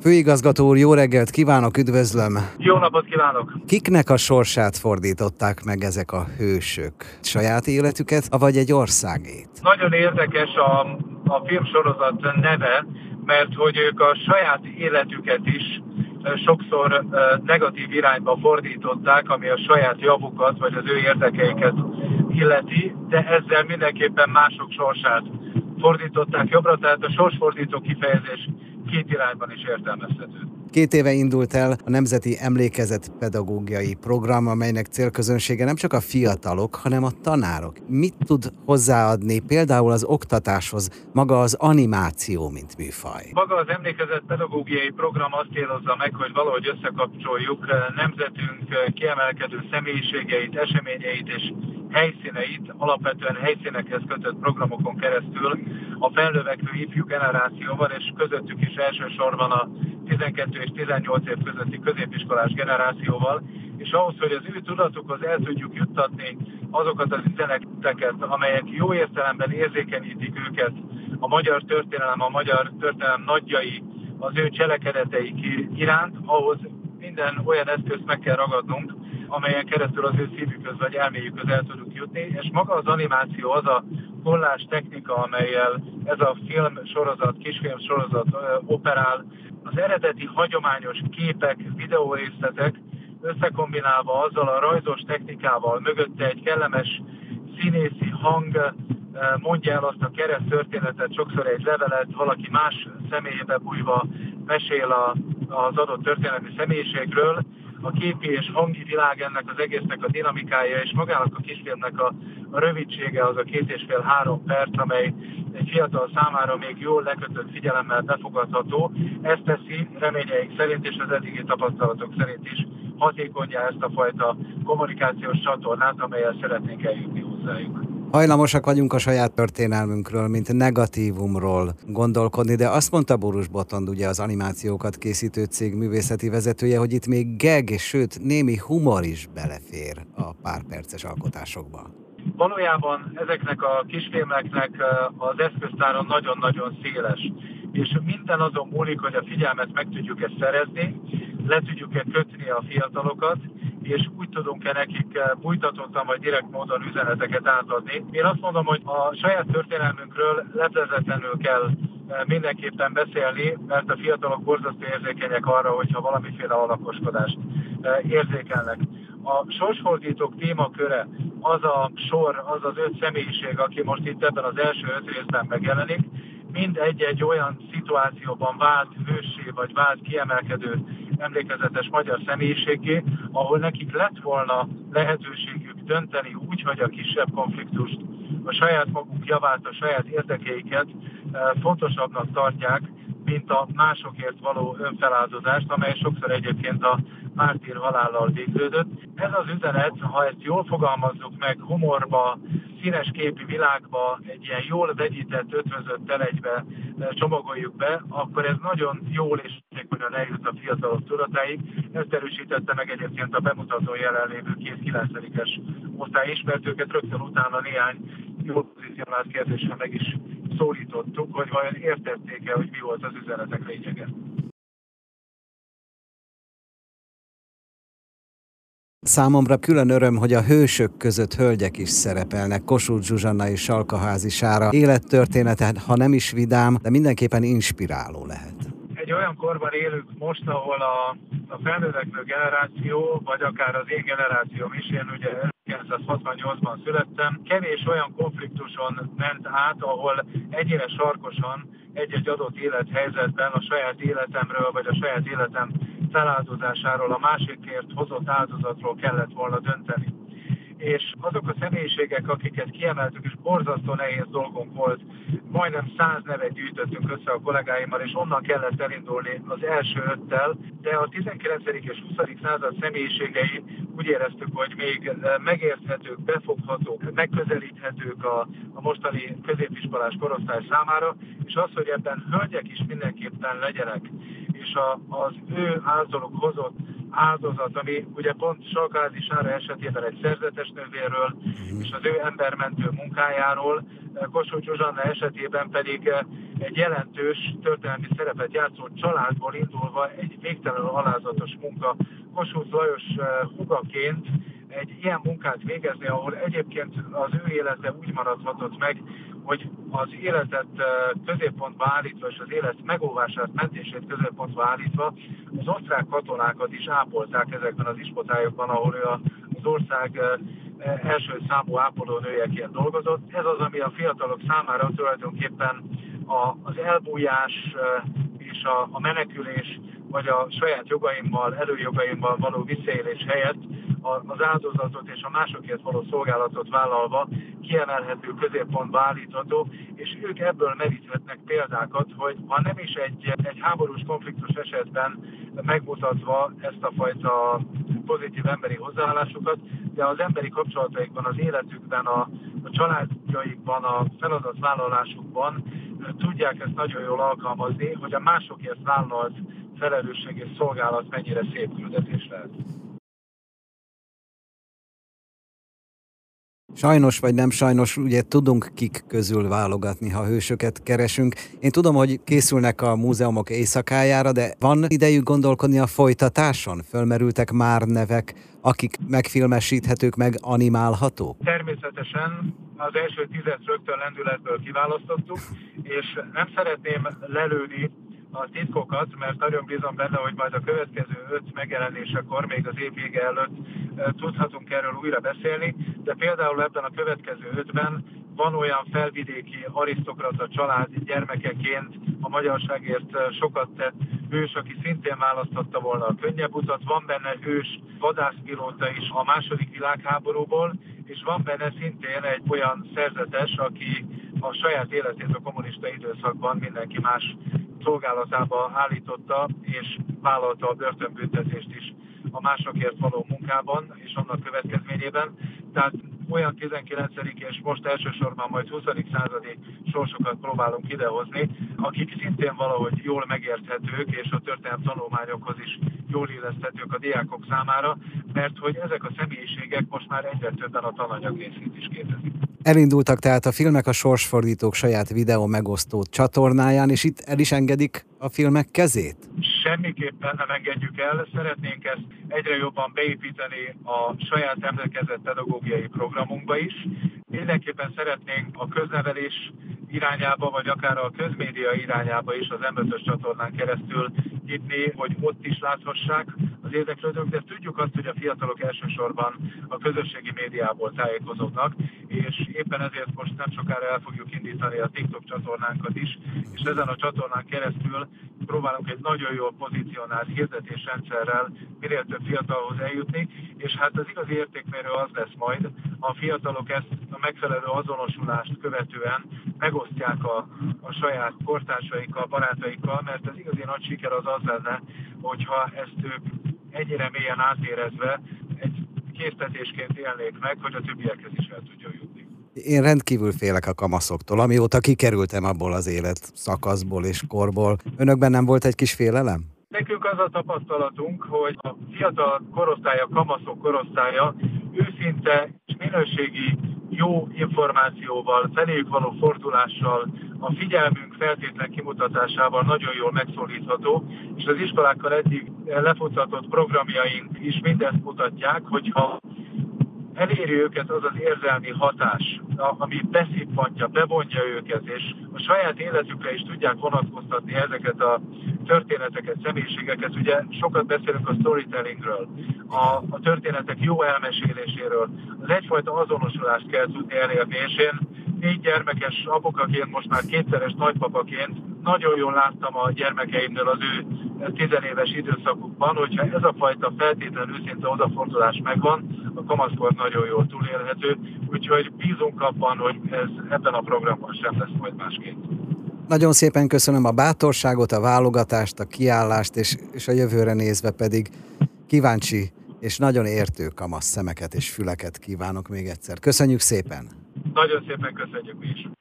Főigazgató úr, jó reggelt kívánok, üdvözlöm! Jó napot kívánok! Kiknek a sorsát fordították meg ezek a hősök? Saját életüket, avagy egy országét? Nagyon érdekes a filmsorozat neve, mert hogy ők a saját életüket is sokszor negatív irányba fordították, ami a saját javukat vagy az ő érdekeiket illeti, de ezzel mindenképpen mások sorsát fordították jobbra, tehát a sorsfordító kifejezés két irányban is értelmezhető. 2 éve indult el a Nemzeti Emlékezet pedagógiai program, amelynek célközönsége nem csak a fiatalok, hanem a tanárok. Mit tud hozzáadni például az oktatáshoz maga az animáció, mint műfaj? Maga az Emlékezet pedagógiai program azt célozza meg, hogy valahogy összekapcsoljuk nemzetünk kiemelkedő személyiségeit, eseményeit és helyszíneit, alapvetően helyszínekhez kötött programokon keresztül a felnövekvő ifjú generációval, és közöttük is elsősorban a 12 és 18 év közötti középiskolás generációval, és ahhoz, hogy az ő tudatukhoz el tudjuk juttatni azokat az üzeneteket, amelyek jó értelemben érzékenyítik őket a magyar történelem, a magyar történelem nagyjai az ő cselekedeteik iránt, ahhoz minden olyan eszközt meg kell ragadnunk, amelyen keresztül az ő szívükhöz vagy elméjükhöz el tudunk jutni, és maga az animáció, az a kollázs technika, amelyel ez a filmsorozat, kisfilmsorozat operál, az eredeti hagyományos képek, videórészletek összekombinálva azzal a rajzos technikával, mögötte egy kellemes színészi hang mondja el azt a kereszttörténetet, sokszor egy levelet, valaki más személyébe bújva mesél az adott történelmi személyiségről. A képi és hangi világ ennek az egésznek a dinamikája, és magának a kisfilmnek a rövidsége az a 2,5–3 perc, amely egy fiatal számára még jól lekötött figyelemmel befogadható. Ezt teszi reményeink szerint és az eddigi tapasztalatok szerint is hatékonyá ezt a fajta kommunikációs csatornát, amelyel szeretnénk eljutni hozzájuk. Hajlamosak vagyunk a saját történelmünkről, mint negatívumról gondolkodni, de azt mondta Borús Botond, ugye az animációkat készítő cég művészeti vezetője, hogy itt még geg, és sőt némi humor is belefér a párperces alkotásokba. Valójában ezeknek a kisfilmeknek az eszköztára nagyon-nagyon széles, és minden azon múlik, hogy a figyelmet meg tudjuk-e szerezni, le tudjuk-e kötni a fiatalokat, és úgy tudunk-e nekik bújtatottan vagy direkt módon üzeneteket átadni. Én azt mondom, hogy a saját történelmünkről leplezetlenül kell mindenképpen beszélni, mert a fiatalok borzasztó érzékenyek arra, hogyha valamiféle alakoskodást érzékelnek. A sorsfordítók témaköre az a sor, az az 5 személyiség, aki most itt ebben az első 5 részben megjelenik, mind egy-egy olyan szituációban vált hőssé vagy vált kiemelkedő emlékezetes magyar személyiségé, ahol nekik lett volna lehetőségük dönteni úgy, hogy a kisebb konfliktust, a saját maguk javát, a saját érdekeiket fontosabbnak tartják, mint a másokért való önfeláldozást, amely sokszor egyébként a mártír halállal végződött. Ez az üzenet, ha ezt jól fogalmazzuk meg, humorba, színes képi világba, egy ilyen jól vegyített, ötvözött telegybe csomagoljuk be, akkor ez nagyon jól és hatékonyan eljut a fiatalok tudatáig. Ezt erősítette meg egyébként a bemutató jelenlévő 9-es osztály is, mert őket rögtön utána néhány jól pozícionált kérdéssel meg is szólítottuk, hogy vajon értették-e, hogy mi volt az üzenetek lényege. Számomra külön öröm, hogy a hősök között hölgyek is szerepelnek, Kossuth Zsuzsanna és Salkaházi Sára. Élettörténete, ha nem is vidám, de mindenképpen inspiráló lehet. Egy olyan korban élünk most, ahol a felnövekvő generáció, vagy akár az én generációm is, én ugye 1968-ban születtem, kevés olyan konfliktuson ment át, ahol ennyire sarkosan egy-egy adott élethelyzetben a saját életemről, vagy a saját életem feláldozásáról, a másikért hozott áldozatról kellett volna dönteni. És azok a személyiségek, akiket kiemeltük, és borzasztó nehéz dolgunk volt, majdnem 100 nevet gyűjtöttünk össze a kollégáimmal, és onnan kellett elindulni az első 5-tel, de a 19. és 20. század személyiségei úgy éreztük, hogy még megérthetők, befoghatók, megközelíthetők a mostani középiskolás korosztály számára, és az, hogy ebben hölgyek is mindenképpen legyenek, és az ő általuk hozott áldozat, ami ugye pont Salkaházi Sára esetében egy szerzetes nővérről és az ő embermentő munkájáról, Kossuth Zsuzsanna esetében pedig egy jelentős történelmi szerepet játszó családból indulva egy végtelenül alázatos munka. Kossuth Lajos húgaként egy ilyen munkát végezni, ahol egyébként az ő élete úgy maradhatott meg, hogy az életet középpontba állítva és az élet megóvását, mentését középpontba állítva az osztrák katonákat is ápolták ezekben az ispotályokban, ahol ő az ország első számú ápolónőjeként dolgozott. Ez az, ami a fiatalok számára tulajdonképpen az elbújás és a menekülés, vagy a saját jogaimmal, előjogaimmal való visszaélés helyett az áldozatot és a másokért való szolgálatot vállalva kiemelhető, középpontba állítható, és ők ebből meríthetnek példákat, hogy ha nem is egy háborús konfliktus esetben megmutatva ezt a fajta pozitív emberi hozzáállásukat, de az emberi kapcsolataikban, az életükben, a családjaikban, a feladatvállalásukban tudják ezt nagyon jól alkalmazni, hogy a másokért vállalt felelősség és szolgálat mennyire szép küldetés lehet. Sajnos vagy nem sajnos, ugye tudunk kik közül válogatni, ha hősöket keresünk. Én tudom, hogy készülnek a múzeumok éjszakájára, de van idejük gondolkodni a folytatáson? Fölmerültek már nevek, akik megfilmesíthetők, meg animálhatók? Természetesen az első 10-et rögtön lendületből kiválasztottuk, és nem szeretném lelőni a titkokat, mert nagyon bízom benne, hogy majd a következő 5 megjelenésekor, még az év vége előtt tudhatunk erről újra beszélni, de például ebben a következő 5-ben van olyan felvidéki arisztokrata család gyermekeként a magyarságért sokat tett hős, aki szintén választotta volna a könnyebb utat, van benne hős vadászpilóta is a második világháborúból, és van benne szintén egy olyan szerzetes, aki a saját életét a kommunista időszakban mindenki más szolgálatába állította, és vállalta a börtönbüntetést is a másokért való munkában, és annak következményében. Tehát olyan 19. és most elsősorban majd 20. századi sorsokat próbálunk idehozni, akik szintén valahogy jól megérthetők, és a történelmi tanulmányokhoz is jól illeszthetők a diákok számára, mert hogy ezek a személyiségek most már egyre többen a tananyagrészét is képezik. Elindultak tehát a filmek a Sorsfordítók saját videó megosztó csatornáján, és itt el is engedik a filmek kezét? Semmiképpen nem engedjük el, szeretnénk ezt egyre jobban beépíteni a saját emlékezett pedagógiai programunkba is. Mindenképpen szeretnénk a köznevelés irányába, vagy akár a közmédia irányába is az M5-ös csatornán keresztül nyitni, hogy ott is láthassák az érdeklődők, de tudjuk azt, hogy a fiatalok elsősorban a közösségi médiából tájékozódnak, és éppen ezért most nem sokára el fogjuk indítani a TikTok csatornánkat is, és ezen a csatornán keresztül próbálunk egy nagyon jól pozícionált hirdetésrendszerrel minél több fiatalhoz eljutni, és hát az igazi értékmérő az lesz majd, a fiatalok ezt a megfelelő azonosulást követően megosztják a saját kortársaikkal, barátaikkal, mert az igazi nagy siker az az lenne, hogyha ezt ők ennyire mélyen átérezve egy késztetésként élnék meg, hogy a többiekhez is el tudjon jutni. Én rendkívül félek a kamaszoktól, amióta kikerültem abból az élet szakaszból és korból. Önökben nem volt egy kis félelem? Nekünk az a tapasztalatunk, hogy a fiatal korosztálya, kamaszok korosztálya őszinte és minőségi jó információval, feléjük való fordulással, a figyelmünk feltétlen kimutatásával nagyon jól megszólítható, és az iskolákkal eddig lefuttatott programjaink is mindezt mutatják, hogyha eléri őket az az érzelmi hatás, ami beszippantja, bevonja őket, és a saját életükre is tudják vonatkoztatni ezeket a történeteket, személyiségeket. Ugye sokat beszélünk a storytellingről, a történetek jó elmeséléséről. Az egyfajta azonosulást kell tudni elérni, és én 4 gyermekes apukaként, most már 2-szeres nagypapaként nagyon jól láttam a gyermekeimnél az ő 10 éves időszakukban, hogyha ez a fajta feltétlenül őszinte odafordulás megvan, a kamaszkor nagyon jól túlélhető, úgyhogy bízunk abban, hogy ez ebben a programban sem lesz majd másként. Nagyon szépen köszönöm a bátorságot, a válogatást, a kiállást, és a jövőre nézve pedig kíváncsi és nagyon értő kamasz szemeket és füleket kívánok még egyszer. Köszönjük szépen! Nagyon szépen köszönjük mi is!